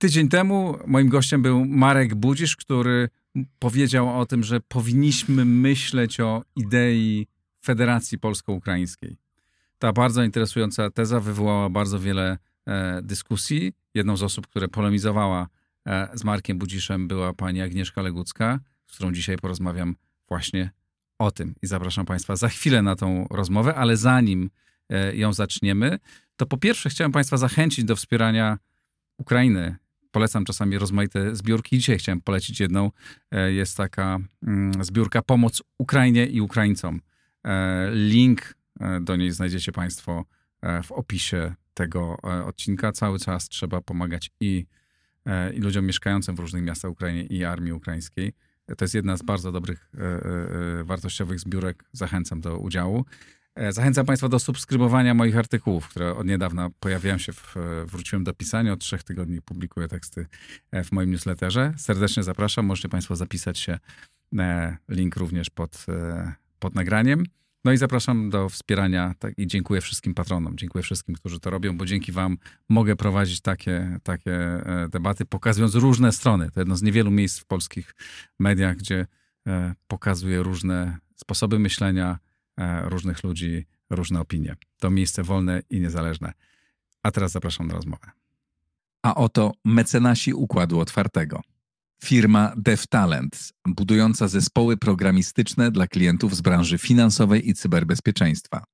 Tydzień temu moim gościem był Marek Budzisz, który powiedział o tym, że powinniśmy myśleć o idei Federacji Polsko-Ukraińskiej. Ta bardzo interesująca teza wywołała bardzo wiele dyskusji. Jedną z osób, która polemizowała z Markiem Budziszem, była pani Agnieszka Legucka, z którą dzisiaj porozmawiam właśnie o tym. I zapraszam państwa za chwilę na tą rozmowę, ale zanim ją zaczniemy, to po pierwsze chciałem państwa zachęcić do wspierania Ukrainy. Polecam czasami rozmaite zbiórki. Dzisiaj chciałem polecić jedną. Jest taka zbiórka Pomoc Ukrainie i Ukraińcom. Link do niej znajdziecie państwo w opisie tego odcinka. Cały czas trzeba pomagać i ludziom mieszkającym w różnych miastach Ukrainy i armii ukraińskiej. To jest jedna z bardzo dobrych, wartościowych zbiórek. Zachęcam do udziału. Zachęcam państwa do subskrybowania moich artykułów, które od niedawna pojawiają się. Wróciłem do pisania. Od 3 tygodni publikuję teksty w moim newsletterze. Serdecznie zapraszam. Możecie państwo zapisać się. Link również pod nagraniem. No i zapraszam do wspierania i dziękuję wszystkim patronom. Dziękuję wszystkim, którzy to robią, bo dzięki wam mogę prowadzić takie debaty, pokazując różne strony. To jedno z niewielu miejsc w polskich mediach, gdzie pokazuję różne sposoby myślenia, różnych ludzi, różne opinie. To miejsce wolne i niezależne. A teraz zapraszam na rozmowę. A oto mecenasi Układu Otwartego. Firma Devtalents, budująca zespoły programistyczne dla klientów z branży finansowej i cyberbezpieczeństwa.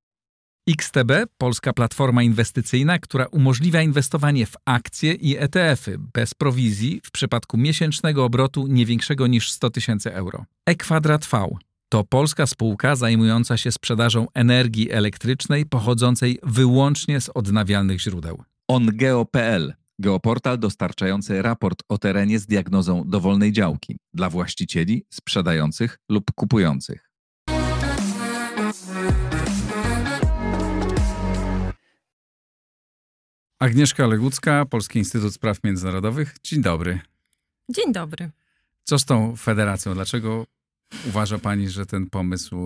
XTB, polska platforma inwestycyjna, która umożliwia inwestowanie w akcje i ETF-y bez prowizji w przypadku miesięcznego obrotu nie większego niż 100 tysięcy euro. E2V to polska spółka zajmująca się sprzedażą energii elektrycznej pochodzącej wyłącznie z odnawialnych źródeł. Ongeo.pl, geoportal dostarczający raport o terenie z diagnozą dowolnej działki dla właścicieli, sprzedających lub kupujących. Agnieszka Legucka, Polski Instytut Spraw Międzynarodowych. Dzień dobry. Dzień dobry. Co z tą federacją? Dlaczego uważa pani, że ten pomysł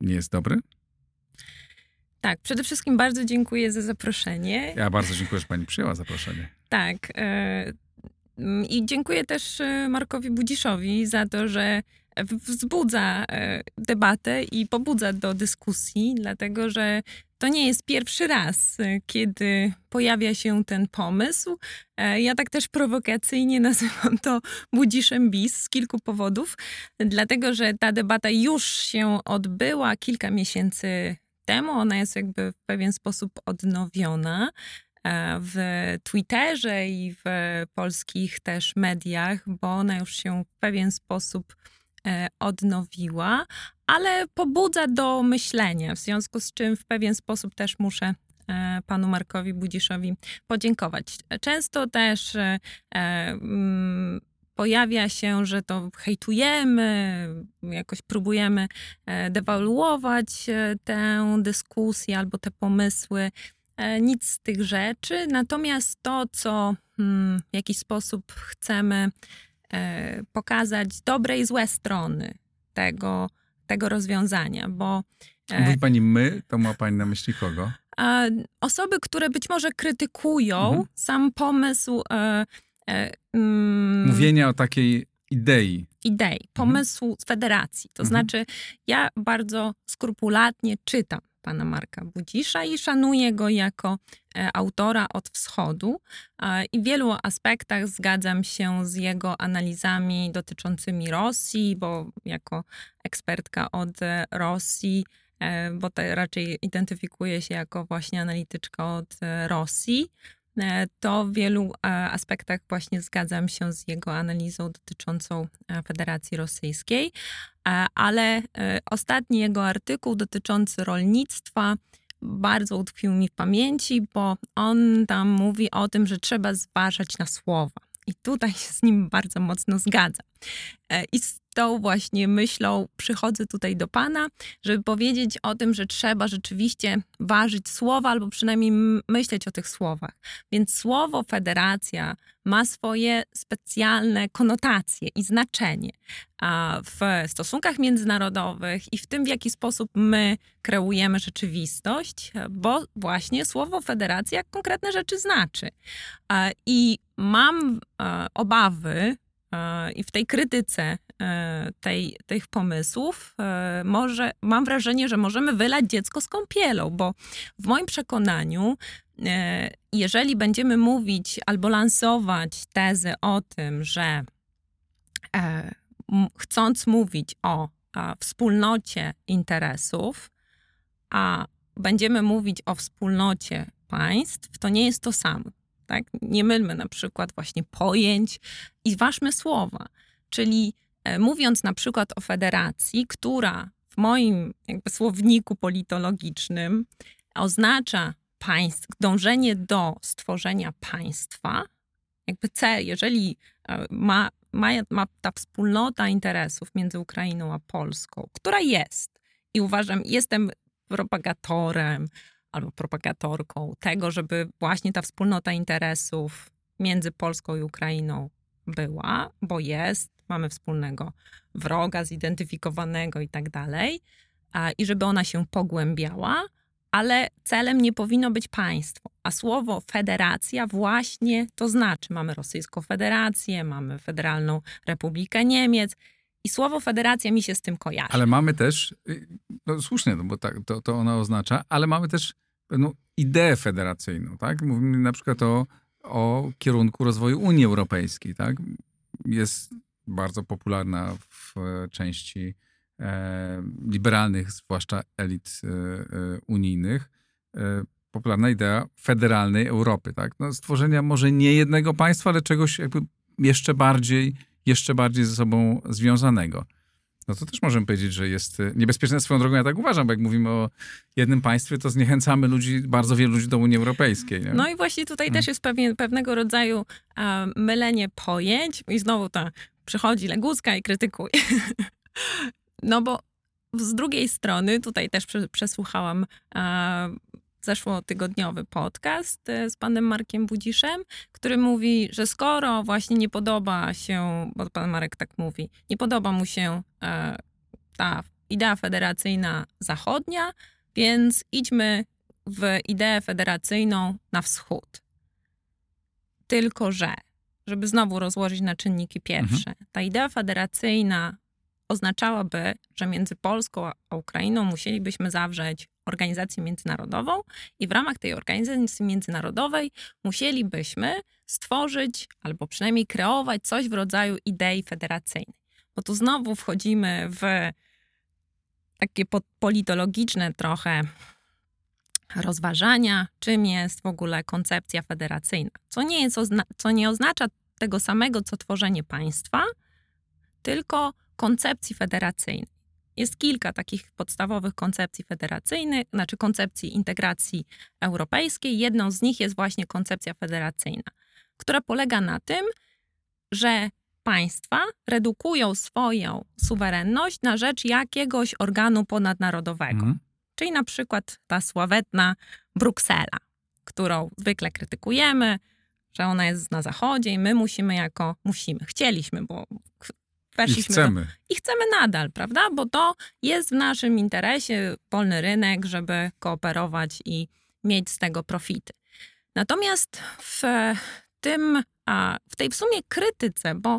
nie jest dobry? Tak, przede wszystkim bardzo dziękuję za zaproszenie. Ja bardzo dziękuję, że pani przyjęła zaproszenie. Tak. I dziękuję też Markowi Budziszowi za to, że wzbudza debatę i pobudza do dyskusji, dlatego że to nie jest pierwszy raz, kiedy pojawia się ten pomysł. Ja tak też prowokacyjnie nazywam to Budziszem bis z kilku powodów, dlatego że ta debata już się odbyła kilka miesięcy temu. Ona jest jakby w pewien sposób odnowiona w Twitterze i w polskich też mediach, bo ona już się w pewien sposób odnowiła, ale pobudza do myślenia, w związku z czym w pewien sposób też muszę panu Markowi Budziszowi podziękować. Często też pojawia się, że to hejtujemy, jakoś próbujemy dewaluować tę dyskusję albo te pomysły. Nic z tych rzeczy. Natomiast to, co w jakiś sposób chcemy pokazać, dobre i złe strony tego rozwiązania, bo... Mówi pani my, to ma pani na myśli kogo? Osoby, które być może krytykują sam pomysł... Mówienia o takiej idei, pomysłu federacji. To znaczy, ja bardzo skrupulatnie czytam pana Marka Budzisza i szanuję go jako autora od wschodu i w wielu aspektach zgadzam się z jego analizami dotyczącymi Rosji, bo jako ekspertka od Rosji, bo raczej identyfikuję się jako właśnie analityczka od Rosji, to w wielu aspektach właśnie zgadzam się z jego analizą dotyczącą Federacji Rosyjskiej, ale ostatni jego artykuł dotyczący rolnictwa bardzo utkwił mi w pamięci, bo on tam mówi o tym, że trzeba zważać na słowa. I tutaj się z nim bardzo mocno zgadzam. I z tą właśnie myślą przychodzę tutaj do pana, żeby powiedzieć o tym, że trzeba rzeczywiście ważyć słowa, albo przynajmniej myśleć o tych słowach. Więc słowo federacja ma swoje specjalne konotacje i znaczenie w stosunkach międzynarodowych i w tym, w jaki sposób my kreujemy rzeczywistość, bo właśnie słowo federacja konkretne rzeczy znaczy. I mam obawy i w tej krytyce tych pomysłów mam wrażenie, że możemy wylać dziecko z kąpielą, bo w moim przekonaniu, jeżeli będziemy mówić albo lansować tezę o tym, że chcąc mówić o wspólnocie interesów, a będziemy mówić o wspólnocie państw, to nie jest to samo. Tak? Nie mylmy na przykład właśnie pojęć i ważmy słowa. Czyli mówiąc na przykład o federacji, która w moim słowniku politologicznym oznacza dążenie do stworzenia państwa, jeżeli ma ta wspólnota interesów między Ukrainą a Polską, która jest i uważam, jestem propagatorem albo propagatorką tego, żeby właśnie ta wspólnota interesów między Polską i Ukrainą była, bo jest, mamy wspólnego wroga zidentyfikowanego i tak dalej, i żeby ona się pogłębiała, ale celem nie powinno być państwo. A słowo federacja właśnie to znaczy, mamy Rosyjską Federację, mamy Federalną Republikę Niemiec i słowo federacja mi się z tym kojarzy. Ale mamy też, no słusznie, no bo tak, to ona oznacza, ale mamy też pewną ideę federacyjną, tak? Mówimy na przykład o kierunku rozwoju Unii Europejskiej, tak? Jest bardzo popularna w części liberalnych, zwłaszcza elit unijnych, popularna idea federalnej Europy, tak? No, stworzenia może nie jednego państwa, ale czegoś jakby jeszcze bardziej ze sobą związanego. No to też możemy powiedzieć, że jest niebezpieczne. Swoją drogą ja tak uważam, bo jak mówimy o jednym państwie, to zniechęcamy ludzi, bardzo wielu ludzi do Unii Europejskiej. Nie? No i właśnie tutaj też jest pewnego rodzaju mylenie pojęć i znowu przychodzi Legucka i krytykuje. No bo z drugiej strony, tutaj też przesłuchałam zeszłotygodniowy podcast z panem Markiem Budziszem, który mówi, że skoro właśnie nie podoba się, bo pan Marek tak mówi, nie podoba mu się ta idea federacyjna zachodnia, więc idźmy w ideę federacyjną na wschód. Tylko że, żeby znowu rozłożyć na czynniki pierwsze, ta idea federacyjna oznaczałaby, że między Polską a Ukrainą musielibyśmy zawrzeć organizację międzynarodową i w ramach tej organizacji międzynarodowej musielibyśmy stworzyć albo przynajmniej kreować coś w rodzaju idei federacyjnej. Bo tu znowu wchodzimy w takie politologiczne trochę rozważania, czym jest w ogóle koncepcja federacyjna. Co nie oznacza tego samego, co tworzenie państwa, tylko koncepcji federacyjnej. Jest kilka takich podstawowych koncepcji federacyjnych, koncepcji integracji europejskiej. Jedną z nich jest właśnie koncepcja federacyjna, która polega na tym, że państwa redukują swoją suwerenność na rzecz jakiegoś organu ponadnarodowego. Czyli na przykład ta sławetna Bruksela, którą zwykle krytykujemy, że ona jest na zachodzie i my chcieliśmy, bo I chcemy nadal, prawda? Bo to jest w naszym interesie, wolny rynek, żeby kooperować i mieć z tego profity. Natomiast w tej w sumie krytyce, bo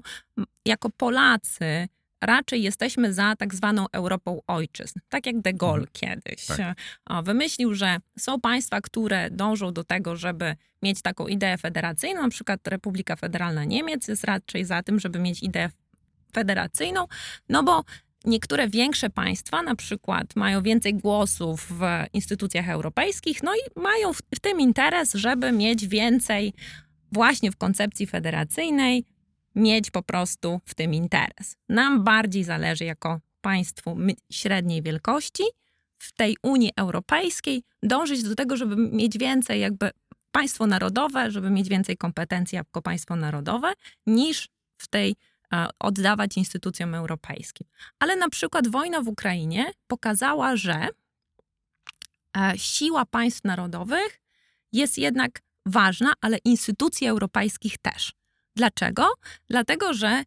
jako Polacy raczej jesteśmy za tak zwaną Europą ojczyzn. Tak jak de Gaulle kiedyś wymyślił, że są państwa, które dążą do tego, żeby mieć taką ideę federacyjną, na przykład Republika Federalna Niemiec jest raczej za tym, żeby mieć ideę federacyjną, no bo niektóre większe państwa na przykład mają więcej głosów w instytucjach europejskich, no i mają w tym interes, żeby mieć więcej właśnie w koncepcji federacyjnej, mieć po prostu w tym interes. Nam bardziej zależy jako państwu średniej wielkości w tej Unii Europejskiej dążyć do tego, żeby mieć więcej państwo narodowe, żeby mieć więcej kompetencji jako państwo narodowe niż w tej oddawać instytucjom europejskim. Ale na przykład wojna w Ukrainie pokazała, że siła państw narodowych jest jednak ważna, ale instytucji europejskich też. Dlaczego? Dlatego, że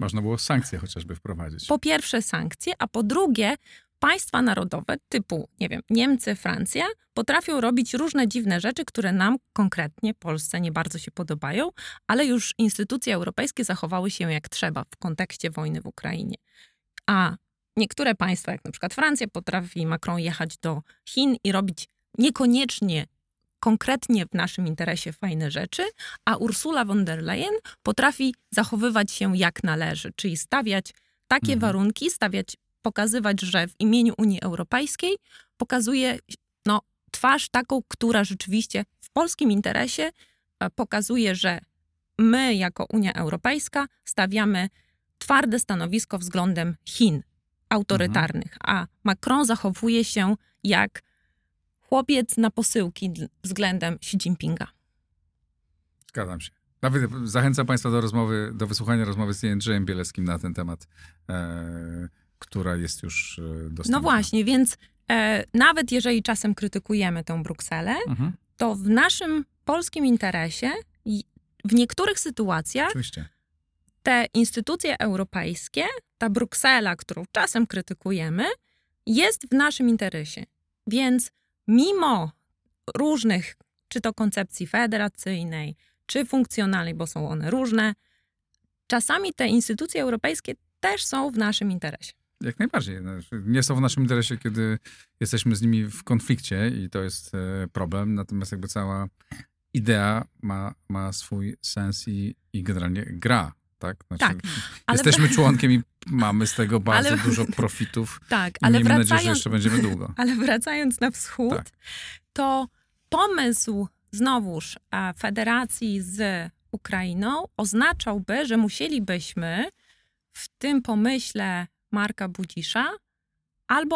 można było sankcje chociażby wprowadzić. Po pierwsze sankcje, a po drugie państwa narodowe typu, nie wiem, Niemcy, Francja potrafią robić różne dziwne rzeczy, które nam konkretnie, Polsce, nie bardzo się podobają, ale już instytucje europejskie zachowały się jak trzeba w kontekście wojny w Ukrainie. A niektóre państwa, jak na przykład Francja, potrafi Macron jechać do Chin i robić niekoniecznie konkretnie w naszym interesie fajne rzeczy, a Ursula von der Leyen potrafi zachowywać się jak należy, czyli stawiać takie warunki, pokazywać, że w imieniu Unii Europejskiej pokazuje twarz taką, która rzeczywiście w polskim interesie pokazuje, że my jako Unia Europejska stawiamy twarde stanowisko względem Chin autorytarnych, a Macron zachowuje się jak chłopiec na posyłki względem Xi Jinpinga. Zgadzam się. Nawet zachęcam Państwa do rozmowy, do wysłuchania rozmowy z Jędrzejem Bielewskim na ten temat, która jest już dostępna. No właśnie, więc nawet jeżeli czasem krytykujemy tę Brukselę, to w naszym polskim interesie w niektórych sytuacjach te instytucje europejskie, ta Bruksela, którą czasem krytykujemy, jest w naszym interesie. Więc mimo różnych, czy to koncepcji federacyjnej, czy funkcjonalnej, bo są one różne, czasami te instytucje europejskie też są w naszym interesie. Jak najbardziej. Nie są w naszym interesie, kiedy jesteśmy z nimi w konflikcie i to jest problem, natomiast jakby cała idea ma swój sens i generalnie gra. Tak? Znaczy, tak, jesteśmy członkiem i mamy z tego bardzo dużo profitów. Tak, ale miejmy nadzieję, że jeszcze będziemy długo. Ale wracając na wschód, to pomysł znowuż federacji z Ukrainą oznaczałby, że musielibyśmy w tym pomyśle Marka Budzisza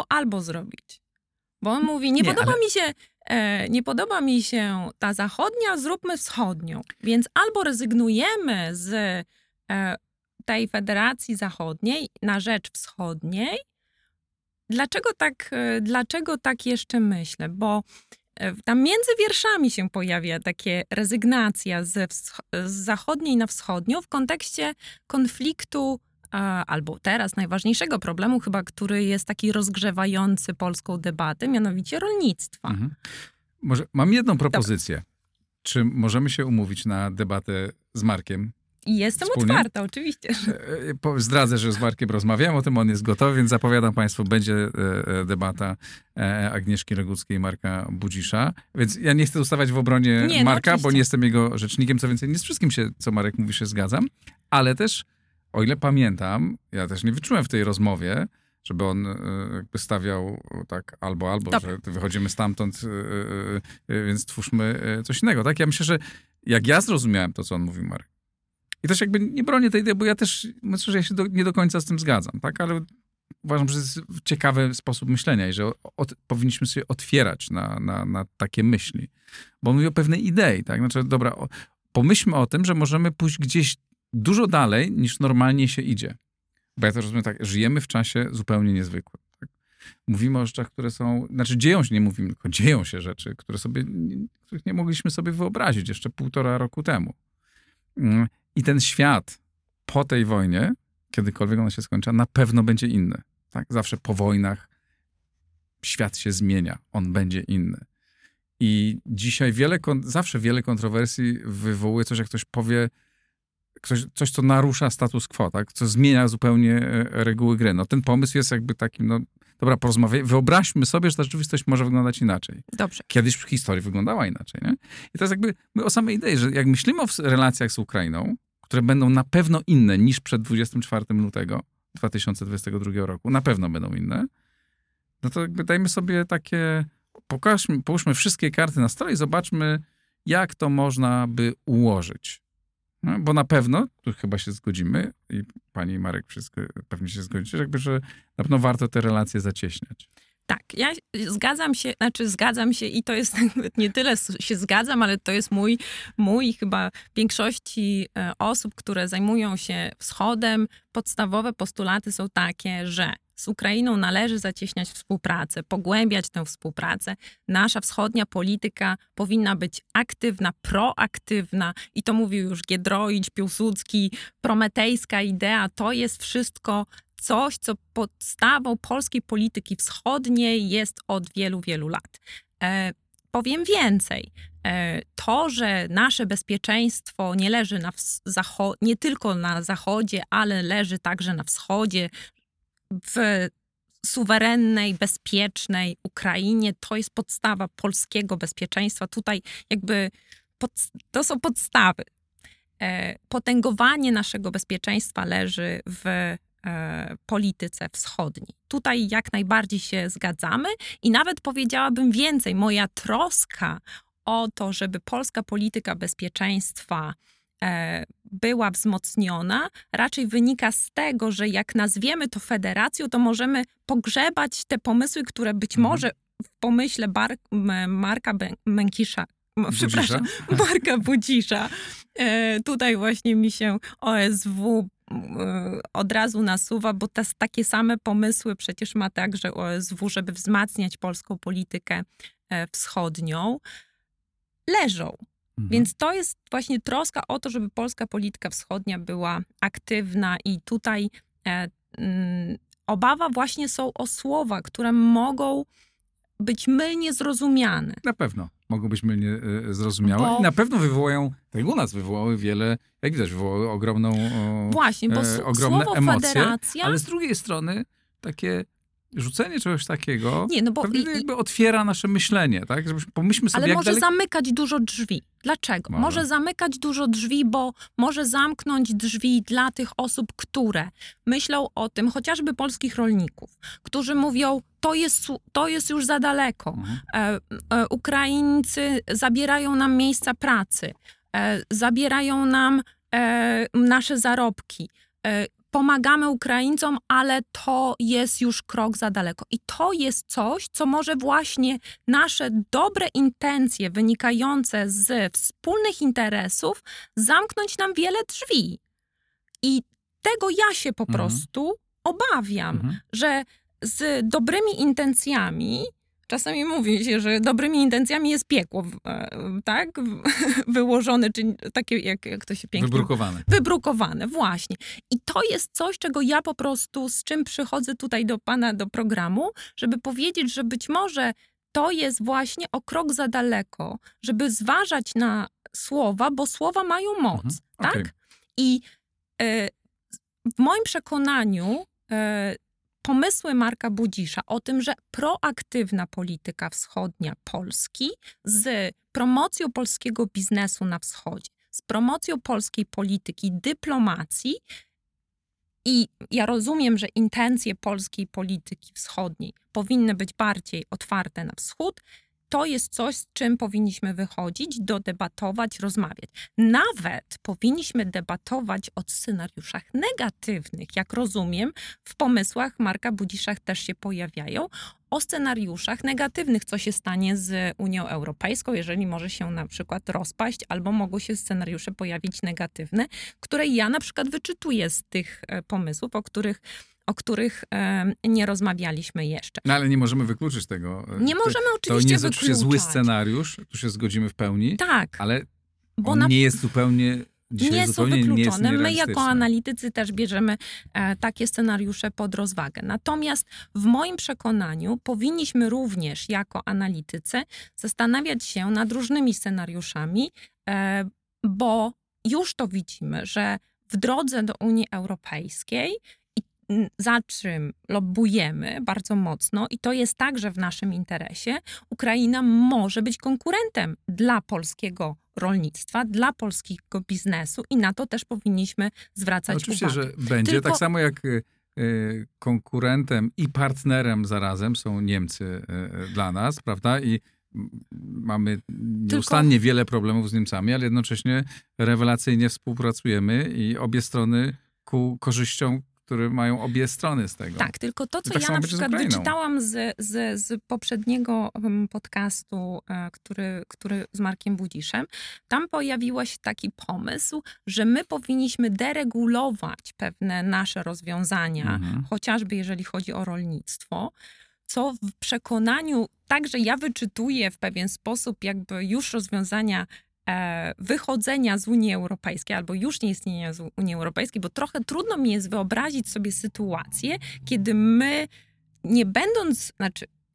albo zrobić. Bo on mówi, nie podoba mi się ta zachodnia, zróbmy wschodnią. Więc albo rezygnujemy z tej Federacji Zachodniej na rzecz wschodniej. Dlaczego tak jeszcze myślę? Bo tam między wierszami się pojawia takie rezygnacja z zachodniej na wschodnią w kontekście konfliktu albo teraz najważniejszego problemu chyba, który jest taki rozgrzewający polską debatę, mianowicie rolnictwa. Może, mam jedną propozycję. Dobra. Czy możemy się umówić na debatę z Markiem? Jestem wspólnie otwarta, oczywiście. Zdradzę, że z Markiem rozmawiam o tym, on jest gotowy, więc zapowiadam Państwu, będzie debata Agnieszki Leguckiej i Marka Budzisza. Więc ja nie chcę ustawać w obronie Marka, bo nie jestem jego rzecznikiem. Co więcej, nie z wszystkim się, co Marek mówi, się zgadzam. Ale też, o ile pamiętam, ja też nie wyczułem w tej rozmowie, żeby on jakby stawiał tak albo, że wychodzimy stamtąd, więc twórzmy coś innego. Tak? Ja myślę, że jak ja zrozumiałem to, co on mówił, Marek, i też jakby nie bronię tej idei, bo ja też myślę, że ja się nie do końca z tym zgadzam, tak? Ale uważam, że to jest ciekawy sposób myślenia i że powinniśmy sobie otwierać na takie myśli. Bo on mówi o pewnej idei, tak? Znaczy, dobra, pomyślmy o tym, że możemy pójść gdzieś dużo dalej, niż normalnie się idzie. Bo ja to rozumiem tak, żyjemy w czasie zupełnie niezwykłym. Tak? Mówimy o rzeczach, które są... Znaczy dzieją się, nie mówimy, tylko dzieją się rzeczy, których nie mogliśmy sobie wyobrazić jeszcze 1,5 roku temu. I ten świat po tej wojnie, kiedykolwiek ona się skończy, na pewno będzie inny. Tak? Zawsze po wojnach świat się zmienia. On będzie inny. I dzisiaj zawsze wiele kontrowersji wywołuje coś, jak ktoś powie coś, co narusza status quo, tak? Co zmienia zupełnie reguły gry. Ten pomysł jest jakby takim, dobra, porozmawiaj, wyobraźmy sobie, że ta rzeczywistość może wyglądać inaczej. Dobrze. Kiedyś w historii wyglądała inaczej, nie? I to jest jakby, my o samej idei, że jak myślimy o relacjach z Ukrainą, które będą na pewno inne niż przed 24 lutego 2022 roku, na pewno będą inne, to jakby dajmy sobie takie, połóżmy wszystkie karty na stole i zobaczmy, jak to można by ułożyć. No, bo na pewno, tu chyba się zgodzimy i pani Marek pewnie się zgodzicie, że na pewno warto te relacje zacieśniać. Tak, ja zgadzam się i to jest nie tyle się zgadzam, ale to jest mój chyba większości osób, które zajmują się wschodem, podstawowe postulaty są takie, że z Ukrainą należy zacieśniać współpracę, pogłębiać tę współpracę. Nasza wschodnia polityka powinna być aktywna, proaktywna i to mówił już Giedroyc, Piłsudski, prometejska idea, to jest wszystko coś, co podstawą polskiej polityki wschodniej jest od wielu, wielu lat. Powiem więcej. To, że nasze bezpieczeństwo nie leży nie tylko na zachodzie, ale leży także na wschodzie, w suwerennej, bezpiecznej Ukrainie, to jest podstawa polskiego bezpieczeństwa. Tutaj jakby to są podstawy. Potęgowanie naszego bezpieczeństwa leży w polityce wschodniej. Tutaj jak najbardziej się zgadzamy i nawet powiedziałabym więcej. Moja troska o to, żeby polska polityka bezpieczeństwa była wzmocniona, raczej wynika z tego, że jak nazwiemy to federacją, to możemy pogrzebać te pomysły, które być może w pomyśle Marka Budzisza. Tutaj właśnie mi się OSW od razu nasuwa, bo takie same pomysły przecież ma także OSW, żeby wzmacniać polską politykę wschodnią, leżą. Więc to jest właśnie troska o to, żeby polska polityka wschodnia była aktywna i tutaj obawa właśnie są o słowa, które mogą być mylnie zrozumiane. Na pewno mogą być mylnie zrozumiałe. Bo... I na pewno wywołają, tak jak u nas wywołały wiele, jak widać, wywołały ogromną właśnie, bo ogromne słowo emocje, federacja... ale z drugiej strony takie... Rzucenie czegoś takiego jakby otwiera nasze myślenie, tak? Żebyśmy, pomyślmy sobie, ale może zamykać dużo drzwi. Dlaczego? Może zamykać dużo drzwi, bo może zamknąć drzwi dla tych osób, które myślą o tym, chociażby polskich rolników, którzy mówią, to jest już za daleko. Ukraińcy zabierają nam miejsca pracy, zabierają nam nasze zarobki. Pomagamy Ukraińcom, ale to jest już krok za daleko. I to jest coś, co może właśnie nasze dobre intencje wynikające z wspólnych interesów zamknąć nam wiele drzwi. I tego ja się po prostu obawiam, że z dobrymi intencjami, czasami mówi się, że dobrymi intencjami jest piekło, tak? Wyłożone, czy takie, jak to się pięknie... Wybrukowane. Wybrukowane, właśnie. I to jest coś, czego ja po prostu, z czym przychodzę tutaj do pana, do programu, żeby powiedzieć, że być może to jest właśnie o krok za daleko, żeby zważać na słowa, bo słowa mają moc, tak? Okay. I w moim przekonaniu... Pomysły Marka Budzisza o tym, że proaktywna polityka wschodnia Polski z promocją polskiego biznesu na wschodzie, z promocją polskiej polityki dyplomacji i ja rozumiem, że intencje polskiej polityki wschodniej powinny być bardziej otwarte na wschód, to jest coś, z czym powinniśmy wychodzić, dodebatować, rozmawiać. Nawet powinniśmy debatować o scenariuszach negatywnych, jak rozumiem, w pomysłach Marka Budzisza też się pojawiają, o scenariuszach negatywnych, co się stanie z Unią Europejską, jeżeli może się na przykład rozpaść, albo mogą się scenariusze pojawić negatywne, które ja na przykład wyczytuję z tych pomysłów, o których nie rozmawialiśmy jeszcze. No ale nie możemy wykluczyć tego. Nie możemy oczywiście wykluczyć. To nie jest oczywiście zły scenariusz, tu się zgodzimy w pełni. Tak. Ale on nie jest zupełnie... Nie są wykluczone. My jako analitycy też bierzemy takie scenariusze pod rozwagę. Natomiast w moim przekonaniu powinniśmy również jako analitycy zastanawiać się nad różnymi scenariuszami, bo już to widzimy, że w drodze do Unii Europejskiej za czym lobbujemy bardzo mocno i to jest także w naszym interesie, Ukraina może być konkurentem dla polskiego rolnictwa, dla polskiego biznesu i na to też powinniśmy zwracać uwagę. Oczywiście, że będzie. Tak samo jak konkurentem i partnerem zarazem są Niemcy dla nas, prawda? I mamy nieustannie wiele problemów z Niemcami, ale jednocześnie rewelacyjnie współpracujemy i obie strony ku korzyściom, które mają obie strony z tego. Tak, tylko to, co ja na przykład wyczytałam z poprzedniego podcastu, który z Markiem Budziszem, tam pojawił się taki pomysł, że my powinniśmy deregulować pewne nasze rozwiązania, chociażby jeżeli chodzi o rolnictwo, co w przekonaniu, także ja wyczytuję w pewien sposób jakby już rozwiązania wychodzenia z Unii Europejskiej albo już nie istnienia z Unii Europejskiej, bo trochę trudno mi jest wyobrazić sobie sytuację, kiedy my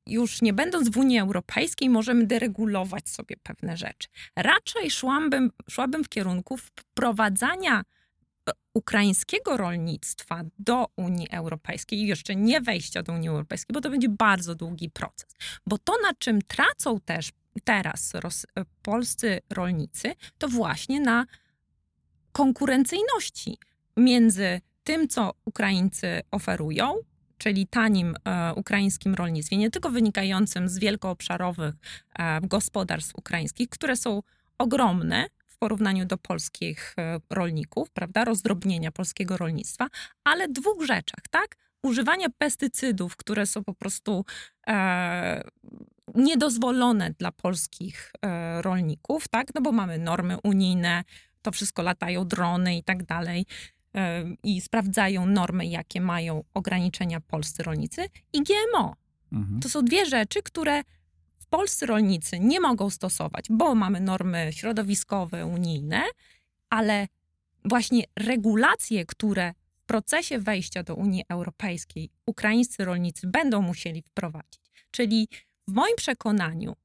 już nie będąc w Unii Europejskiej możemy deregulować sobie pewne rzeczy. Raczej szłabym w kierunku wprowadzania ukraińskiego rolnictwa do Unii Europejskiej i jeszcze nie wejścia do Unii Europejskiej, bo to będzie bardzo długi proces. Bo to, na czym tracą też teraz polscy rolnicy, to właśnie na konkurencyjności między tym, co Ukraińcy oferują, czyli tanim ukraińskim rolnictwie, nie tylko wynikającym z wielkoobszarowych gospodarstw ukraińskich, które są ogromne w porównaniu do polskich rolników, prawda, rozdrobnienia polskiego rolnictwa, ale dwóch rzeczach, tak? Używania pestycydów, które są po prostu niedozwolone dla polskich rolników, tak? No bo mamy normy unijne, to wszystko latają drony i tak dalej. I sprawdzają normy, jakie mają ograniczenia polscy rolnicy, i GMO. Mhm. To są dwie rzeczy, które polscy rolnicy nie mogą stosować, bo mamy normy środowiskowe, unijne, ale właśnie regulacje, które w procesie wejścia do Unii Europejskiej ukraińscy rolnicy będą musieli wprowadzić. Czyli w moim przekonaniu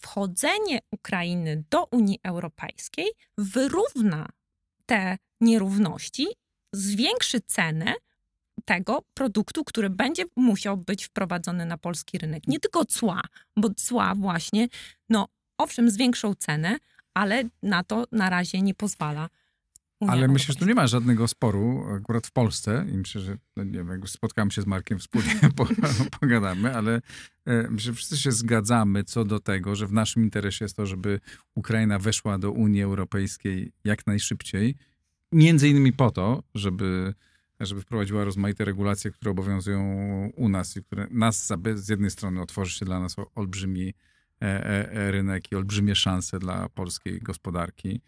wchodzenie Ukrainy do Unii Europejskiej wyrówna te nierówności, zwiększy cenę tego produktu, który będzie musiał być wprowadzony na polski rynek. Nie tylko cła, bo cła właśnie, no owszem, zwiększą cenę, ale na to na razie nie pozwala Unia Ale myślę, że tu nie ma żadnego sporu, akurat w Polsce, i myślę, że no nie wiem, jak spotkałem się z Markiem wspólnie, pogadamy, ale myślę, że wszyscy się zgadzamy co do tego, że w naszym interesie jest to, żeby Ukraina weszła do Unii Europejskiej jak najszybciej, między innymi po to, żeby wprowadziła rozmaite regulacje, które obowiązują u nas i które nas z jednej strony otworzy się dla nas olbrzymi rynek i olbrzymie szanse dla polskiej gospodarki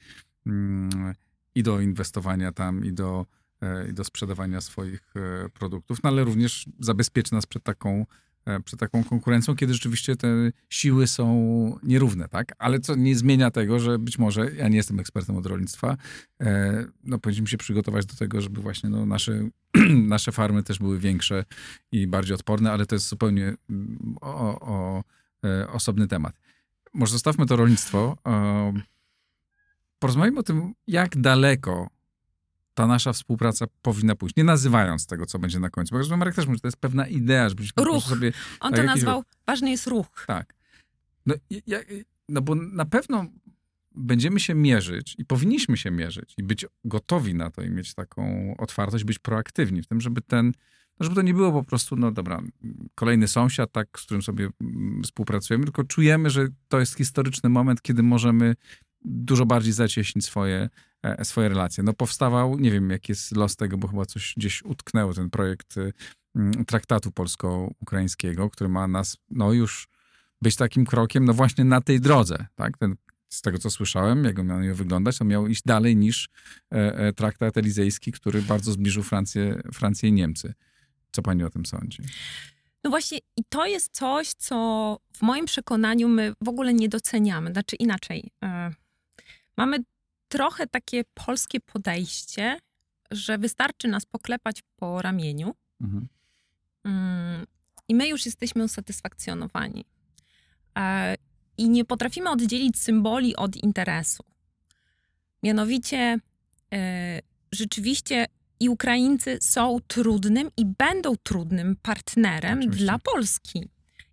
i do inwestowania tam, i do sprzedawania swoich produktów, no ale również zabezpieczy nas przed taką konkurencją, kiedy rzeczywiście te siły są nierówne, tak? Ale co nie zmienia tego, że być może, ja nie jestem ekspertem od rolnictwa, no powinniśmy się przygotować do tego, żeby właśnie no, nasze farmy też były większe i bardziej odporne, ale to jest zupełnie osobny temat. Może zostawmy to rolnictwo. Porozmawiajmy o tym, jak daleko ta nasza współpraca powinna pójść. Nie nazywając tego, co będzie na końcu. Bo Marek też mówi, że to jest pewna idea, żebyśmy... Ruch. Sobie, on to nazwał, ważny jest ruch. Tak. No bo na pewno będziemy się mierzyć i powinniśmy się mierzyć i być gotowi na to i mieć taką otwartość, być proaktywni w tym, żeby to nie było po prostu, no dobra, kolejny sąsiad, tak, z którym sobie współpracujemy, tylko czujemy, że to jest historyczny moment, kiedy możemy dużo bardziej zacieśnić swoje relacje. No powstawał, nie wiem jaki jest los tego, bo chyba coś gdzieś utknęło, ten projekt traktatu polsko-ukraińskiego, który ma nas, no już być takim krokiem, no właśnie na tej drodze, tak? Z tego co słyszałem, jak on miał wyglądać, to miał iść dalej niż traktat elizejski, który bardzo zbliżył Francję i Niemcy. Co pani o tym sądzi? No właśnie i to jest coś, co w moim przekonaniu my w ogóle nie doceniamy. Znaczy inaczej, mamy trochę takie polskie podejście, że wystarczy nas poklepać po ramieniu i my już jesteśmy usatysfakcjonowani. I nie potrafimy oddzielić symboli od interesu. Mianowicie rzeczywiście i Ukraińcy są trudnym i będą trudnym partnerem Oczywiście. Dla Polski.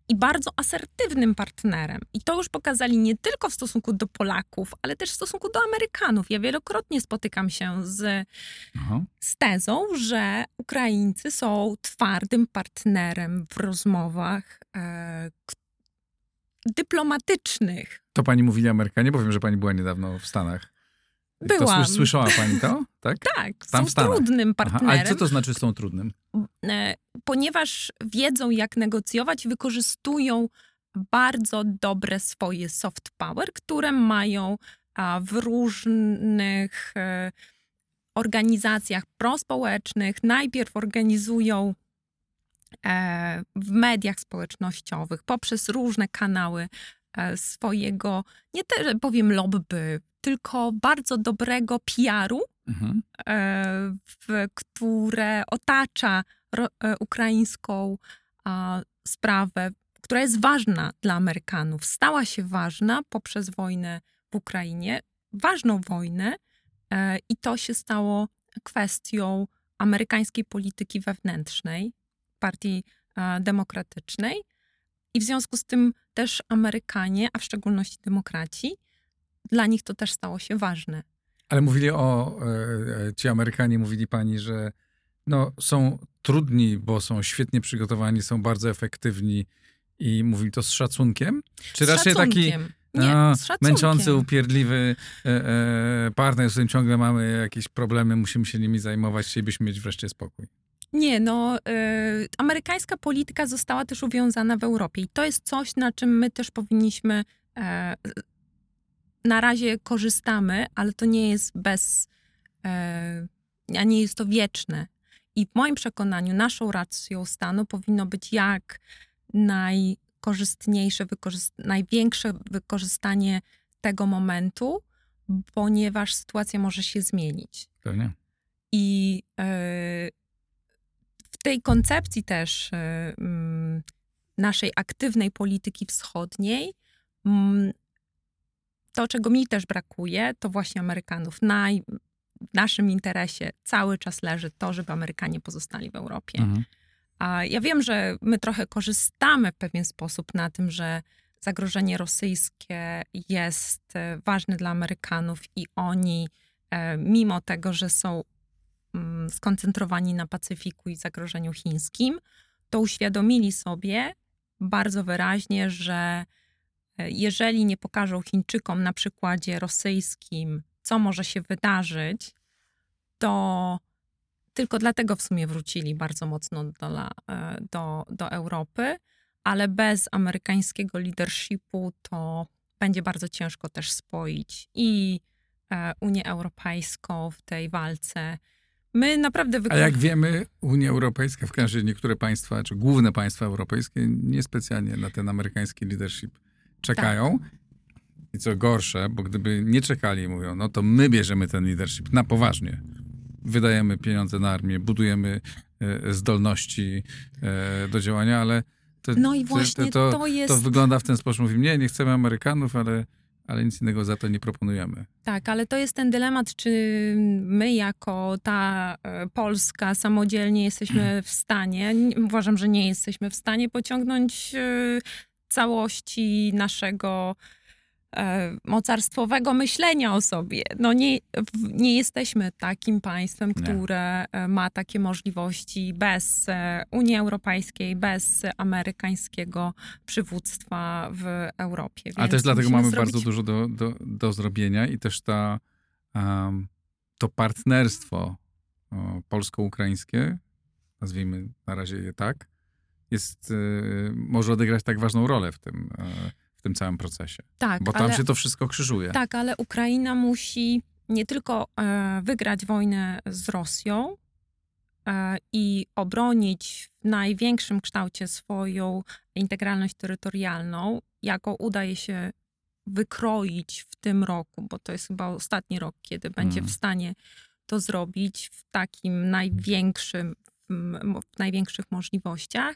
I bardzo asertywnym partnerem. I to już pokazali nie tylko w stosunku do Polaków, ale też w stosunku do Amerykanów. Ja wielokrotnie spotykam się z tezą, że Ukraińcy są twardym partnerem w rozmowach dyplomatycznych. To pani mówi Amerykanie, bo wiem, że pani była niedawno w Stanach. Byłam. To słyszała pani to? Tak, tak, są trudnym partnerem. Ale co to znaczy są trudnym? Ponieważ wiedzą jak negocjować, wykorzystują bardzo dobre swoje soft power, które mają w różnych organizacjach prospołecznych. Najpierw organizują w mediach społecznościowych poprzez różne kanały swojego, nie powiem lobby, tylko bardzo dobrego PR-u, które otacza ukraińską sprawę, która jest ważna dla Amerykanów. Stała się ważna poprzez wojnę w Ukrainie, ważną wojnę i to się stało kwestią amerykańskiej polityki wewnętrznej, partii demokratycznej. I w związku z tym też Amerykanie, a w szczególności demokraci, dla nich to też stało się ważne. Ale mówili ci Amerykanie, mówili pani, że no, są trudni, bo są świetnie przygotowani, są bardzo efektywni i mówili to z szacunkiem? Czy raczej taki męczący, upierdliwy partner, z którym ciągle mamy jakieś problemy, musimy się nimi zajmować, chcielibyśmy mieć wreszcie spokój? Nie, amerykańska polityka została też uwiązana w Europie i to jest coś, na czym my też powinniśmy, na razie korzystamy, ale to nie jest a nie jest to wieczne. I w moim przekonaniu naszą racją stanu powinno być jak najkorzystniejsze, największe wykorzystanie tego momentu, ponieważ sytuacja może się zmienić. Pewnie. I w tej koncepcji też naszej aktywnej polityki wschodniej to, czego mi też brakuje, to właśnie Amerykanów. W naszym interesie cały czas leży to, żeby Amerykanie pozostali w Europie. A ja wiem, że my trochę korzystamy w pewien sposób na tym, że zagrożenie rosyjskie jest ważne dla Amerykanów i oni, mimo tego, że są skoncentrowani na Pacyfiku i zagrożeniu chińskim, to uświadomili sobie bardzo wyraźnie, że jeżeli nie pokażą Chińczykom na przykładzie rosyjskim, co może się wydarzyć, to tylko dlatego w sumie wrócili bardzo mocno do Europy, ale bez amerykańskiego leadershipu to będzie bardzo ciężko też spoić i Unię Europejską w tej walce. My naprawdę A jak wiemy, Unia Europejska, w każdym razie niektóre państwa, czy główne państwa europejskie, niespecjalnie na ten amerykański leadership czekają. Tak. I co gorsze, bo gdyby nie czekali, mówią, no to my bierzemy ten leadership na poważnie. Wydajemy pieniądze na armię, budujemy zdolności do działania, ale to wygląda w ten sposób. Mówimy, nie chcemy Amerykanów, ale nic innego za to nie proponujemy. Tak, ale to jest ten dylemat, czy my jako ta Polska samodzielnie jesteśmy w stanie, uważam, że nie jesteśmy w stanie pociągnąć całości naszego mocarstwowego myślenia o sobie. No nie jesteśmy takim państwem, które ma takie możliwości bez Unii Europejskiej, bez amerykańskiego przywództwa w Europie. Więc a też dlatego mamy bardzo dużo do zrobienia i też to partnerstwo polsko-ukraińskie, nazwijmy na razie je tak, jest, może odegrać tak ważną rolę w tym całym procesie. Tak, bo tam się to wszystko krzyżuje. Tak, ale Ukraina musi nie tylko wygrać wojnę z Rosją i obronić w największym kształcie swoją integralność terytorialną, jaką udaje się wykroić w tym roku, bo to jest chyba ostatni rok, kiedy będzie w stanie to zrobić w takim największym, w największych możliwościach,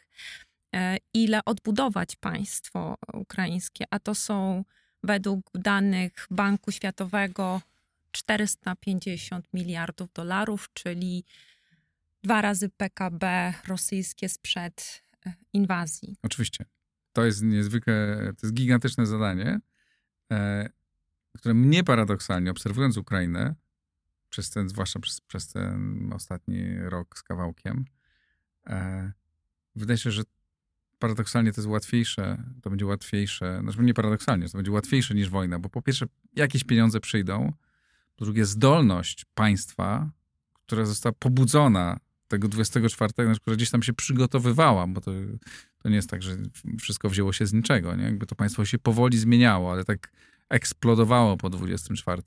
ile odbudować państwo ukraińskie, a to są według danych Banku Światowego 450 miliardów dolarów, czyli 2 razy PKB rosyjskie sprzed inwazji. Oczywiście. To jest gigantyczne zadanie, które mnie paradoksalnie, obserwując Ukrainę, zwłaszcza przez ten ostatni rok z kawałkiem, wydaje się, że paradoksalnie to będzie łatwiejsze, znaczy nie paradoksalnie, to będzie łatwiejsze niż wojna, bo po pierwsze jakieś pieniądze przyjdą, po drugie zdolność państwa, która została pobudzona tego 24, która gdzieś tam się przygotowywała, bo to nie jest tak, że wszystko wzięło się z niczego, nie? Jakby to państwo się powoli zmieniało, ale tak eksplodowało po 24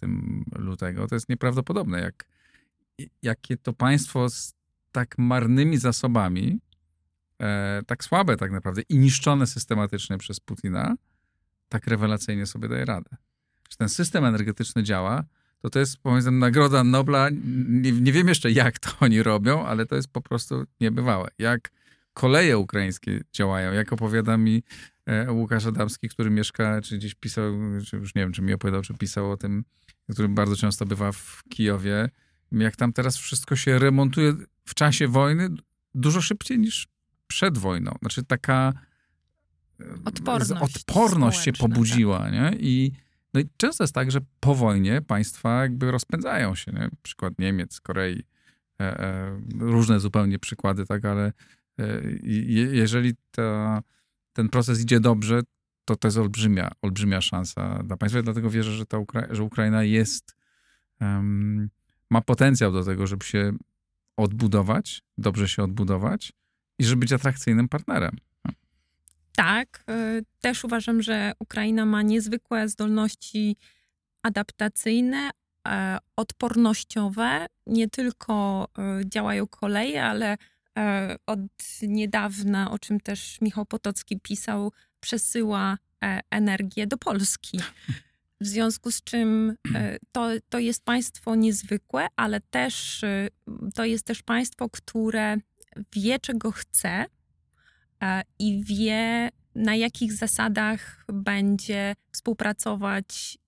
lutego. To jest nieprawdopodobne, jakie to państwo z tak marnymi zasobami, tak słabe tak naprawdę i niszczone systematycznie przez Putina, tak rewelacyjnie sobie daje radę. czy ten system energetyczny działa, to jest, powiedzmy, Nagroda Nobla. Nie wiem jeszcze, jak to oni robią, ale to jest po prostu niebywałe. Jak koleje ukraińskie działają, jak opowiada mi Łukasz Adamski, który mieszka, czy gdzieś pisał, czy już nie wiem, czy mi opowiadał, czy pisał o tym, który bardzo często bywa w Kijowie, jak tam teraz wszystko się remontuje w czasie wojny dużo szybciej niż przed wojną. Znaczy taka odporność się pobudziła, tak. Nie? No i często jest tak, że po wojnie państwa jakby rozpędzają się. Nie? Przykład Niemiec, Korei, różne zupełnie przykłady, tak, ale jeżeli ten proces idzie dobrze, to jest olbrzymia szansa dla państwa. Dlatego wierzę, że Ukraina jest, ma potencjał do tego, żeby się odbudować, dobrze się odbudować i żeby być atrakcyjnym partnerem. Tak, też uważam, że Ukraina ma niezwykłe zdolności adaptacyjne, odpornościowe. Nie tylko działają koleje, ale od niedawna, o czym też Michał Potocki pisał, przesyła energię do Polski. W związku z czym to jest państwo niezwykłe, ale też to jest też państwo, które wie, czego chce i wie, na jakich zasadach będzie współpracować,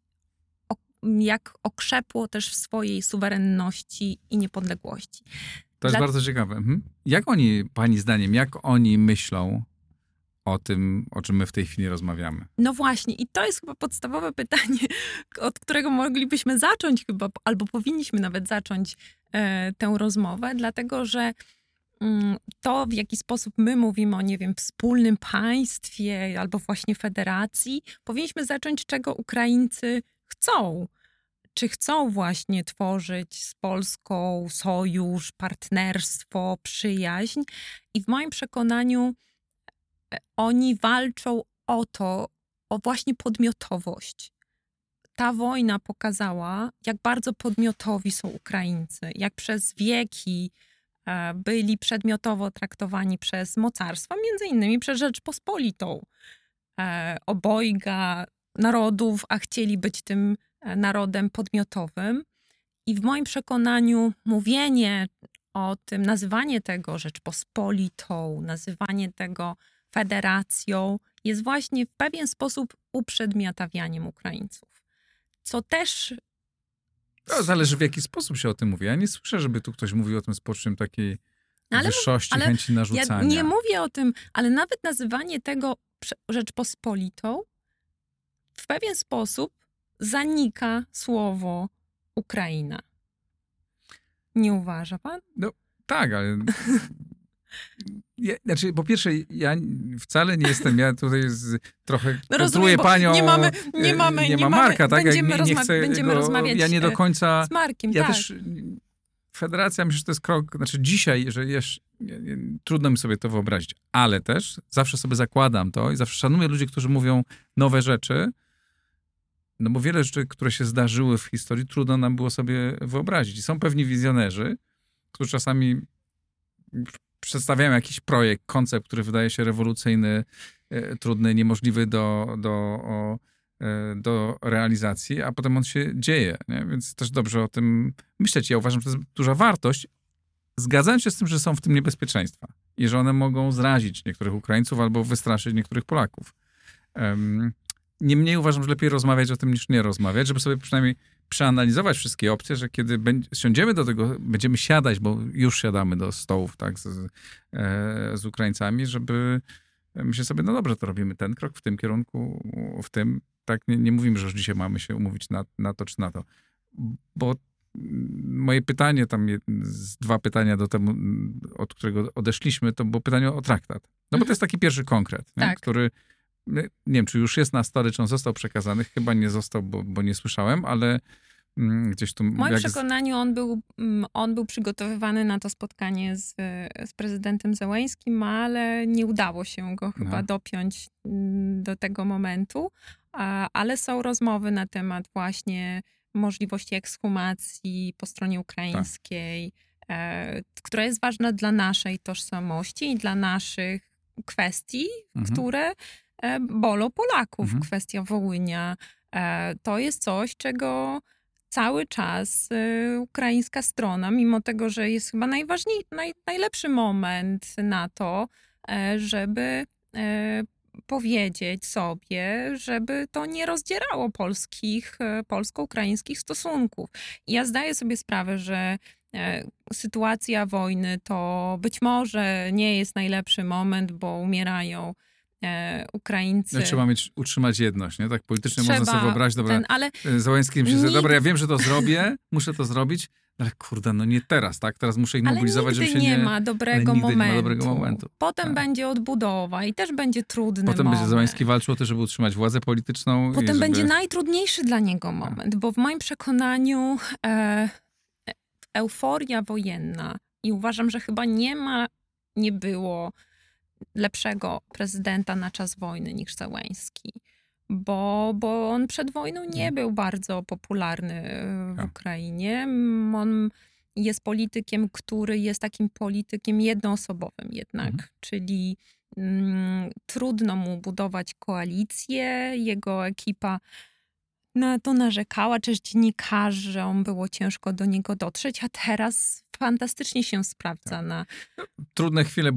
jak okrzepło też w swojej suwerenności i niepodległości. To jest bardzo ciekawe. Jak oni, pani zdaniem, myślą o tym, o czym my w tej chwili rozmawiamy? No właśnie, i to jest chyba podstawowe pytanie, od którego moglibyśmy zacząć chyba, albo powinniśmy nawet zacząć tę rozmowę, dlatego że to, w jaki sposób my mówimy o, nie wiem, wspólnym państwie albo właśnie federacji, powinniśmy zacząć, czego Ukraińcy chcą. Czy chcą właśnie tworzyć z Polską sojusz, partnerstwo, przyjaźń? I w moim przekonaniu oni walczą o to, o właśnie podmiotowość. Ta wojna pokazała, jak bardzo podmiotowi są Ukraińcy, jak przez wieki byli przedmiotowo traktowani przez mocarstwa, między innymi przez Rzeczpospolitą, obojga narodów, a chcieli być tym narodem podmiotowym. I w moim przekonaniu mówienie o tym, nazywanie tego Rzeczpospolitą, nazywanie tego federacją jest właśnie w pewien sposób uprzedmiotawianiem Ukraińców. Co też... To zależy, w jaki sposób się o tym mówi. Ja nie słyszę, żeby tu ktoś mówił o tym z poczuciem takiej wyższości, chęci narzucania. Ja nie mówię o tym, ale nawet nazywanie tego Rzeczpospolitą w pewien sposób zanika słowo Ukraina. Nie uważa pan? No tak, ale... Znaczy, po pierwsze, ja wcale nie jestem, trochę kontruję panią, nie ma Marka, tak? Będziemy rozmawiać ja nie do końca, z Markiem, ja tak. Też, federacja, myślę, że to jest krok, znaczy dzisiaj, że trudno mi sobie to wyobrazić, ale też zawsze sobie zakładam to i zawsze szanuję ludzi, którzy mówią nowe rzeczy, no bo wiele rzeczy, które się zdarzyły w historii, trudno nam było sobie wyobrazić. I są pewni wizjonerzy, którzy czasami przedstawiają jakiś projekt, koncept, który wydaje się rewolucyjny, trudny, niemożliwy do realizacji, a potem on się dzieje. Nie? Więc też dobrze o tym myśleć. Ja uważam, że to jest duża wartość. Zgadzam się z tym, że są w tym niebezpieczeństwa i że one mogą zrazić niektórych Ukraińców albo wystraszyć niektórych Polaków. Niemniej uważam, że lepiej rozmawiać o tym niż nie rozmawiać, żeby sobie przynajmniej przeanalizować wszystkie opcje, że kiedy siądziemy do tego, będziemy siadać, bo już siadamy do stołów, tak, z Ukraińcami, żeby myśleć sobie, no dobrze, to robimy ten krok w tym kierunku, w tym, tak, nie mówimy, że już dzisiaj mamy się umówić na to czy na to. Bo moje pytanie, dwa pytania do temu, od którego odeszliśmy, to było pytanie o traktat. No bo to jest taki pierwszy konkret, tak. Nie? Który... Nie wiem, czy już jest na stole, czy on został przekazany. Chyba nie został, bo nie słyszałem, ale gdzieś tu... W moim przekonaniu on był przygotowywany na to spotkanie z prezydentem Zełeńskim, ale nie udało się go chyba dopiąć do tego momentu. Ale są rozmowy na temat właśnie możliwości ekshumacji po stronie ukraińskiej, która jest ważna dla naszej tożsamości i dla naszych kwestii, które... bolą Polaków. Kwestia Wołynia, To jest coś, czego cały czas ukraińska strona, mimo tego, że jest chyba najlepszy moment na to, żeby powiedzieć sobie, żeby to nie rozdzierało polsko-ukraińskich stosunków. I ja zdaję sobie sprawę, że sytuacja wojny to być może nie jest najlepszy moment, bo umierają Ukraińcy. No, trzeba utrzymać jedność, nie? Tak politycznie trzeba, można sobie wyobraźć, dobra, Załęski się dobra, ja wiem, że to zrobię, muszę to zrobić, ale kurde, no nie teraz, tak? Teraz muszę ich mobilizować, żeby się nie ma dobrego momentu. Potem będzie odbudowa i też będzie trudny moment. Będzie Załęski walczył o to, żeby utrzymać władzę polityczną. Potem będzie najtrudniejszy dla niego moment, bo w moim przekonaniu euforia wojenna i uważam, że chyba nie było lepszego prezydenta na czas wojny niż Załęski, bo on przed wojną nie był bardzo popularny w Ukrainie. On jest politykiem, który jest takim politykiem jednoosobowym jednak, czyli trudno mu budować koalicję. Jego ekipa na to narzekała, też dziennikarzom było ciężko do niego dotrzeć, a teraz fantastycznie się sprawdza. Na trudne chwile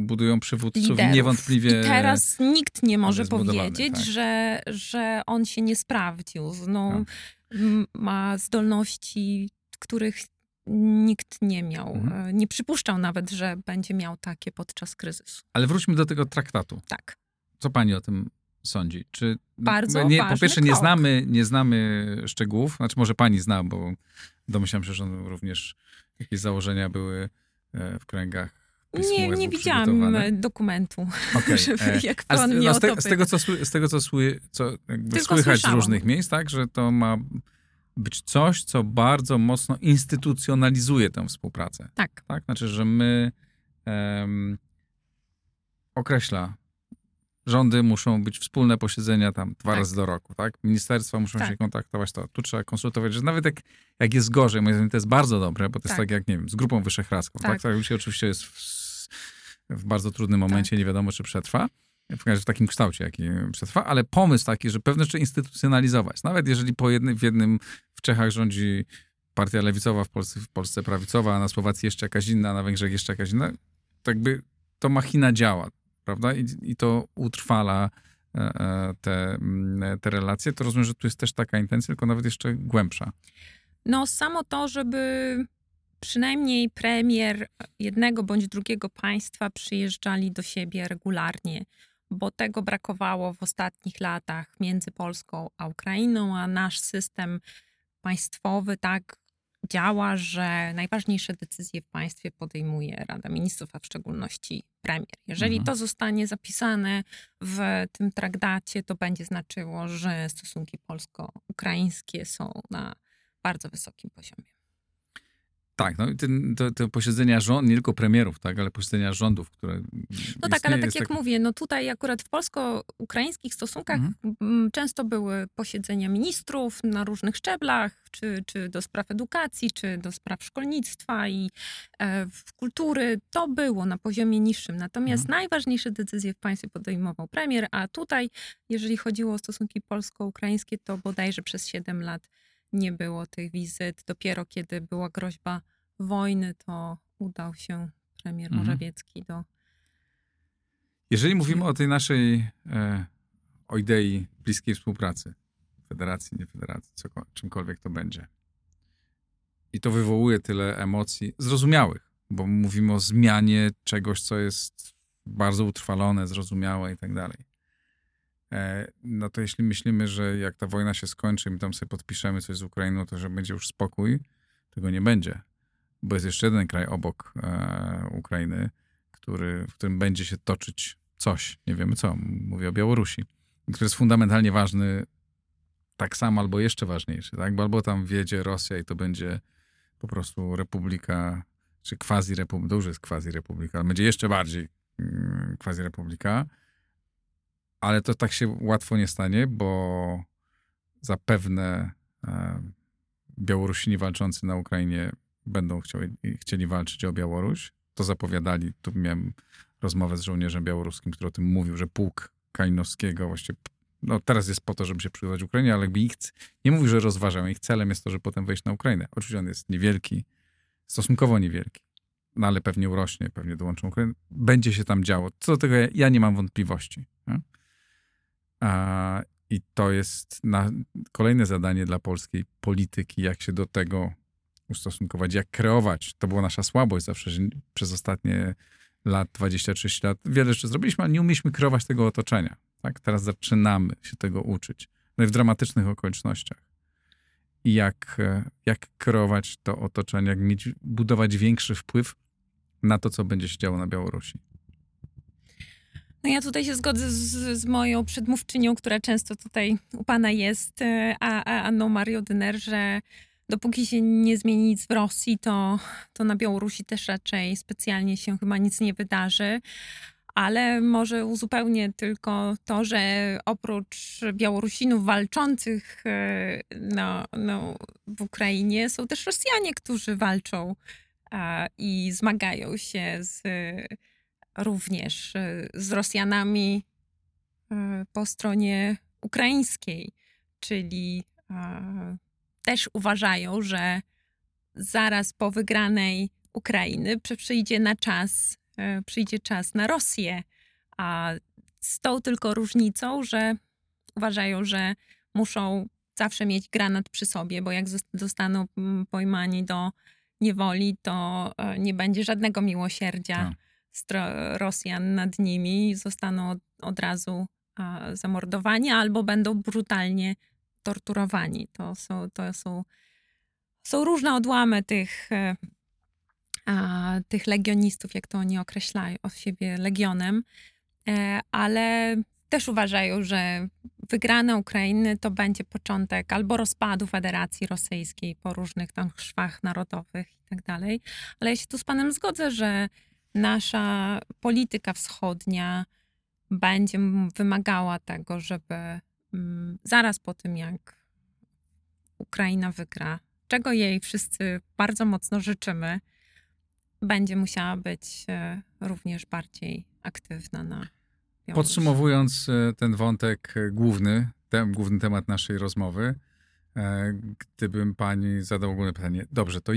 budują przywódców liderów. Niewątpliwie. I teraz nikt nie może powiedzieć, że on się nie sprawdził. Ma zdolności, których nikt nie miał. Nie przypuszczał nawet, że będzie miał takie podczas kryzysu. Ale wróćmy do tego traktatu. Tak. Co pani o tym sądzi? Czy po pierwsze nie znamy szczegółów, znaczy może pani zna, bo domyślam się, że również jakieś założenia były w kręgach. Nie widziałam dokumentu. Okay. Jak pan mnie o to pyta. Z tego, co słychać z różnych miejsc, tak, że to ma być coś, co bardzo mocno instytucjonalizuje tę współpracę. Tak. Tak? Znaczy, że my określa. Rządy muszą być wspólne posiedzenia tam dwa razy do roku, tak? Ministerstwa muszą się kontaktować, to tu trzeba konsultować, że nawet jak jest gorzej, moim zdaniem to jest bardzo dobre, bo to jest tak jak, nie wiem, z Grupą Wyszehradzką, tak? Tak, już oczywiście jest w bardzo trudnym momencie, nie wiadomo, czy przetrwa, w takim kształcie, jaki przetrwa, ale pomysł taki, że pewne rzeczy instytucjonalizować, nawet jeżeli w Czechach rządzi partia lewicowa, w Polsce prawicowa, a na Słowacji jeszcze jakaś inna, na Węgrzech jeszcze jakaś inna, to jakby to machina działa. Prawda? I to utrwala te relacje. To rozumiem, że tu jest też taka intencja, tylko nawet jeszcze głębsza. No samo to, żeby przynajmniej premier jednego bądź drugiego państwa przyjeżdżali do siebie regularnie, bo tego brakowało w ostatnich latach między Polską a Ukrainą, a nasz system państwowy tak działa, że najważniejsze decyzje w państwie podejmuje Rada Ministrów, a w szczególności premier. Jeżeli to zostanie zapisane w tym traktacie, to będzie znaczyło, że stosunki polsko-ukraińskie są na bardzo wysokim poziomie. Tak, no i te posiedzenia rząd, nie tylko premierów, tak, ale posiedzenia rządów, które ale tak jak mówię, no tutaj akurat w polsko-ukraińskich stosunkach często były posiedzenia ministrów na różnych szczeblach, czy do spraw edukacji, czy do spraw szkolnictwa i kultury. To było na poziomie niższym. Natomiast najważniejsze decyzje w państwie podejmował premier, a tutaj, jeżeli chodziło o stosunki polsko-ukraińskie, to bodajże przez 7 lat nie było tych wizyt. Dopiero kiedy była groźba wojny, to udał się premier Morawiecki do... Jeżeli mówimy o tej naszej, o idei bliskiej współpracy, federacji, nie federacji, czymkolwiek to będzie. I to wywołuje tyle emocji zrozumiałych, bo mówimy o zmianie czegoś, co jest bardzo utrwalone, zrozumiałe i tak dalej. No to jeśli myślimy, że jak ta wojna się skończy i tam sobie podpiszemy coś z Ukrainą, to że będzie już spokój, tego nie będzie. Bo jest jeszcze jeden kraj obok Ukrainy, w którym będzie się toczyć coś, nie wiemy co, mówię o Białorusi, który jest fundamentalnie ważny tak samo albo jeszcze ważniejszy, tak? Bo albo tam wjedzie Rosja i to będzie po prostu republika, czy quasi-republika, dużo jest quasi-republika, ale będzie jeszcze bardziej quasi-republika. Ale to tak się łatwo nie stanie, bo zapewne Białorusini walczący na Ukrainie będą chcieli walczyć o Białoruś. To zapowiadali, tu miałem rozmowę z żołnierzem białoruskim, który o tym mówił, że Pułk Kalinowskiego, właściwie no teraz jest po to, żeby się przyjrzeć Ukrainie, ale jakby ich nie mówił, że rozważają. Ich celem jest to, żeby potem wejść na Ukrainę. Oczywiście on jest niewielki, stosunkowo niewielki, no ale pewnie urośnie, pewnie dołączą Ukrainę. Będzie się tam działo. Co do tego ja nie mam wątpliwości. Nie? I to jest kolejne zadanie dla polskiej polityki, jak się do tego ustosunkować, jak kreować. To była nasza słabość zawsze, że przez ostatnie lat, 20-30 lat, wiele rzeczy zrobiliśmy, ale nie umieliśmy kreować tego otoczenia. Tak? Teraz zaczynamy się tego uczyć. No i w dramatycznych okolicznościach. I jak kreować to otoczenie, jak budować większy wpływ na to, co będzie się działo na Białorusi. No ja tutaj się zgodzę z moją przedmówczynią, która często tutaj u pana jest, a Anną Marią Dyner, że dopóki się nie zmieni nic w Rosji, to na Białorusi też raczej specjalnie się chyba nic nie wydarzy. Ale może uzupełnię tylko to, że oprócz Białorusinów walczących w Ukrainie są też Rosjanie, którzy walczą i zmagają się również z Rosjanami po stronie ukraińskiej, czyli też uważają, że zaraz po wygranej Ukrainy przyjdzie czas na Rosję. A z tą tylko różnicą, że uważają, że muszą zawsze mieć granat przy sobie, bo jak zostaną pojmani do niewoli, to nie będzie żadnego miłosierdzia Rosjan nad nimi. Zostaną od razu zamordowani albo będą brutalnie torturowani. To są różne odłamy tych legionistów, jak to oni określają siebie legionem, ale też uważają, że wygrana Ukrainy to będzie początek albo rozpadu Federacji Rosyjskiej po różnych tam szwach narodowych i tak dalej. Ale ja się tu z panem zgodzę, że nasza polityka wschodnia będzie wymagała tego, żeby zaraz po tym, jak Ukraina wygra, czego jej wszyscy bardzo mocno życzymy, będzie musiała być również bardziej aktywna na Białorusi. Podsumowując ten wątek główny, główny temat naszej rozmowy, gdybym pani zadał ogólne pytanie, dobrze, to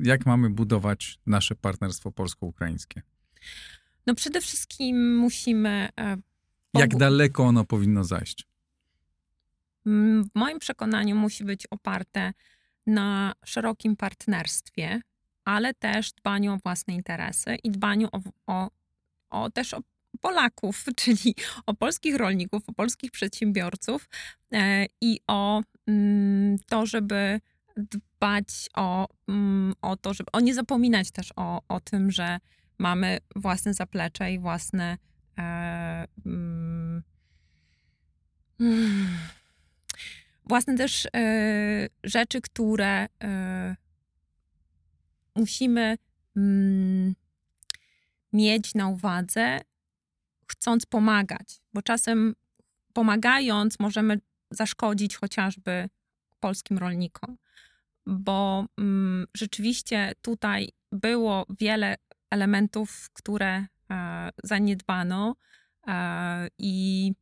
jak mamy budować nasze partnerstwo polsko-ukraińskie? No przede wszystkim musimy... Jak daleko ono powinno zajść? W moim przekonaniu musi być oparte na szerokim partnerstwie, ale też dbaniu o własne interesy i dbaniu też o Polaków, czyli o polskich rolników, o polskich przedsiębiorców i o to, żeby dbać o to, żeby nie zapominać też o tym, że mamy własne zaplecze i własne własne też rzeczy, które musimy mieć na uwadze, chcąc pomagać, bo czasem pomagając możemy zaszkodzić chociażby polskim rolnikom, bo rzeczywiście tutaj było wiele elementów, które zaniedbano i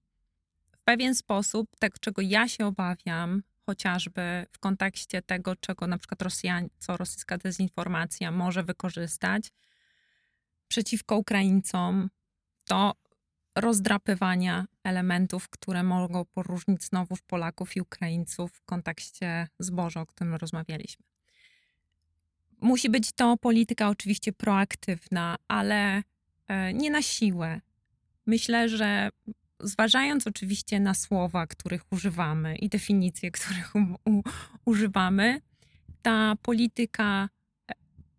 w pewien sposób, tak czego ja się obawiam, chociażby w kontekście tego, czego na przykład co rosyjska dezinformacja może wykorzystać przeciwko Ukraińcom, to rozdrapywania elementów, które mogą poróżnić znowu Polaków i Ukraińców w kontekście zboża, o którym rozmawialiśmy. Musi być to polityka oczywiście proaktywna, ale nie na siłę. Myślę, że zważając oczywiście na słowa, których używamy i definicje, których używamy, ta polityka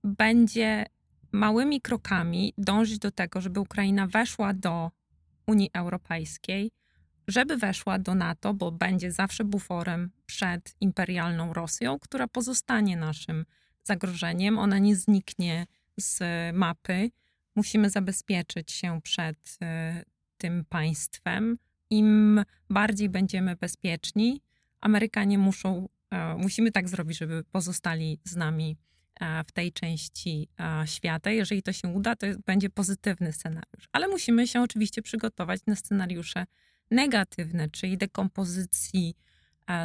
będzie małymi krokami dążyć do tego, żeby Ukraina weszła do Unii Europejskiej, żeby weszła do NATO, bo będzie zawsze buforem przed imperialną Rosją, która pozostanie naszym zagrożeniem. Ona nie zniknie z mapy. Musimy zabezpieczyć się przed tym państwem. Im bardziej będziemy bezpieczni, Amerykanie musimy tak zrobić, żeby pozostali z nami w tej części świata. Jeżeli to się uda, to będzie pozytywny scenariusz. Ale musimy się oczywiście przygotować na scenariusze negatywne, czyli dekompozycji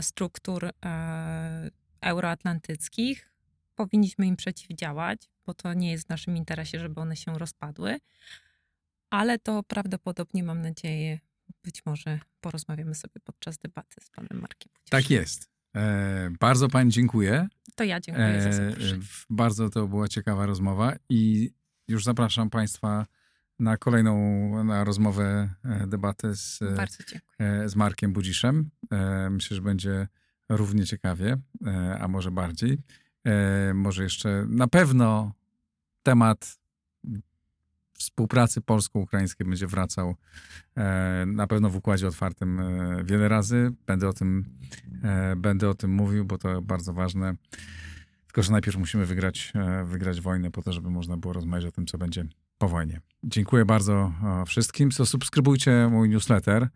struktur euroatlantyckich. Powinniśmy im przeciwdziałać, bo to nie jest w naszym interesie, żeby one się rozpadły. Ale to prawdopodobnie, mam nadzieję, być może porozmawiamy sobie podczas debaty z panem Markiem Budziszem. Tak jest. Bardzo pani dziękuję. To ja dziękuję za zaproszenie. Bardzo to była ciekawa rozmowa i już zapraszam państwa na kolejną rozmowę, debatę z Markiem Budziszem. Myślę, że będzie równie ciekawie, a może bardziej. Może jeszcze na pewno temat współpracy polsko-ukraińskiej będzie wracał na pewno w Układzie Otwartym wiele razy. Będę o tym mówił, bo to bardzo ważne. Tylko, że najpierw musimy wygrać wojnę po to, żeby można było rozmawiać o tym, co będzie po wojnie. Dziękuję bardzo wszystkim. Subskrybujcie mój newsletter.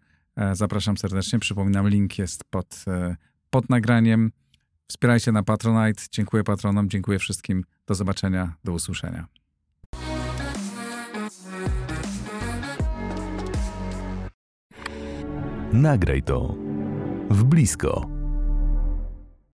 Zapraszam serdecznie. Przypominam, link jest pod nagraniem. Wspierajcie na Patronite. Dziękuję patronom, dziękuję wszystkim. Do zobaczenia, do usłyszenia. Nagraj to w blisko.